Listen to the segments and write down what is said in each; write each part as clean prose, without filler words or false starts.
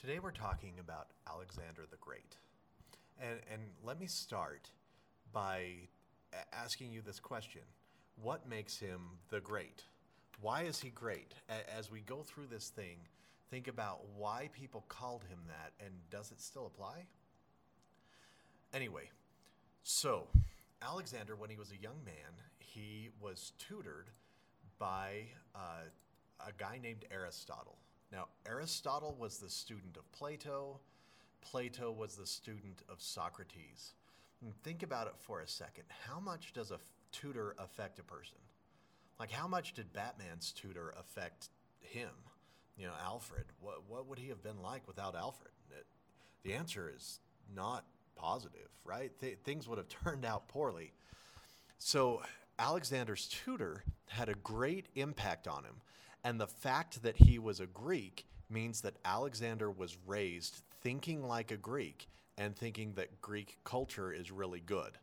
Today we're talking about Alexander the Great. And let me start by asking you this question. What makes him the great? Why is he great? As we go through this thing, think about why people called him that, and does it still apply? Anyway, so Alexander, when he was a young man, he was tutored by a guy named Aristotle. Now, Aristotle was the student of Plato. Plato was the student of Socrates. And think about it for a second. How much does a tutor affect a person? Like, how much did Batman's tutor affect him? You know, Alfred. What would he have been like without Alfred? The answer is not positive, right? Things would have turned out poorly. So Alexander's tutor had a great impact on him, and the fact that he was a Greek means that Alexander was raised thinking like a Greek and thinking that Greek culture is really good.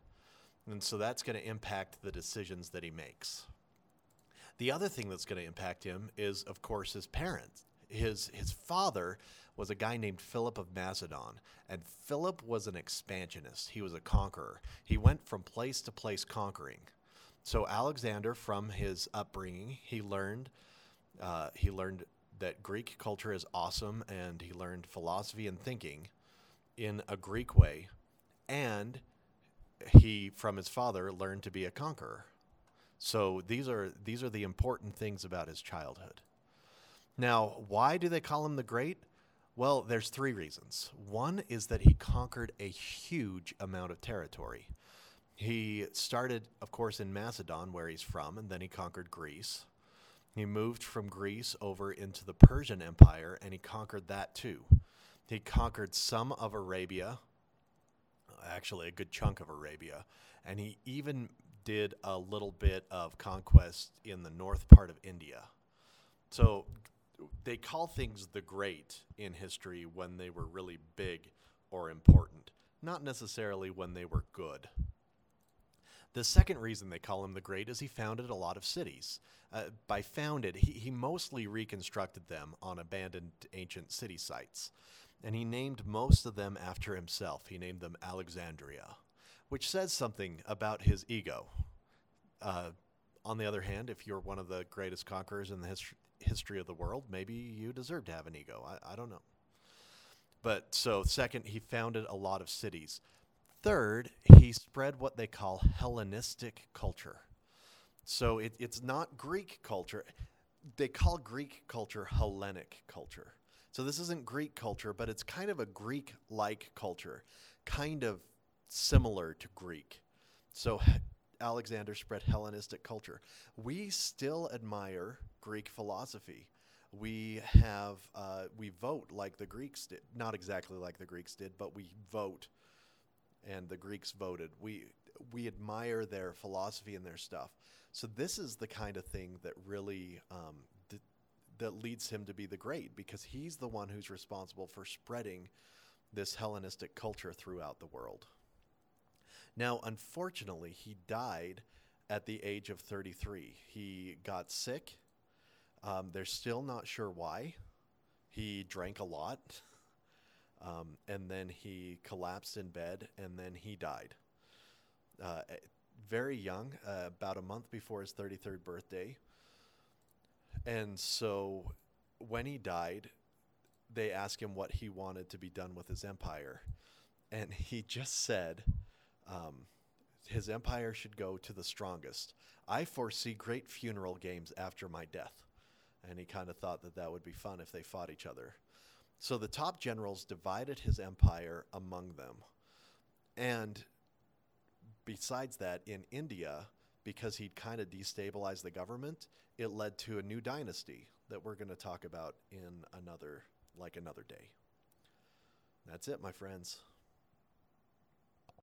And so that's going to impact the decisions that he makes. The other thing that's going to impact him is, of course, his parents. His father was a guy named Philip of Macedon, and Philip was an expansionist. He was a conqueror. He went from place to place conquering. So Alexander, from his upbringing, he learned that Greek culture is awesome, and he learned philosophy and thinking in a Greek way, and he, from his father, learned to be a conqueror. So these are the important things about his childhood. Now, why do they call him the Great? Well, there's three reasons. One is that he conquered a huge amount of territory. He started, of course, in Macedon, where he's from, and then he conquered Greece. He moved from Greece over into the Persian Empire, and he conquered that too. He conquered some of Arabia, actually a good chunk of Arabia, and he even did a little bit of conquest in the north part of India. So they call things the great in history when they were really big or important, not necessarily when they were good. The second reason they call him the Great is he founded a lot of cities. By founded, he mostly reconstructed them on abandoned ancient city sites, and he named most of them after himself. He named them Alexandria, which says something about his ego. On the other hand, if you're one of the greatest conquerors in the history of the world, maybe you deserve to have an ego. I don't know. But so second, he founded a lot of cities. Third, he spread what they call Hellenistic culture. So it's not Greek culture. They call Greek culture Hellenic culture. So this isn't Greek culture, but it's kind of a Greek-like culture, kind of similar to Greek. So Alexander spread Hellenistic culture. We still admire Greek philosophy. We vote like the Greeks did. Not exactly like the Greeks did, but we vote, and the Greeks voted. We admire their philosophy and their stuff. So this is the kind of thing that really that leads him to be the great, because he's the one who's responsible for spreading this Hellenistic culture throughout the world. Now, unfortunately, he died at the age of 33. He got sick. They're still not sure why. He drank a lot, and then he collapsed in bed, and then he died. Very young, about a month before his 33rd birthday. And so when he died, they asked him what he wanted to be done with his empire. And he just said, his empire should go to the strongest. I foresee great funeral games after my death. And he kind of thought that would be fun if they fought each other. So the top generals divided his empire among them. And besides that, in India, because he'd kind of destabilized the government, it led to a new dynasty that we're going to talk about in another day. That's it, my friends.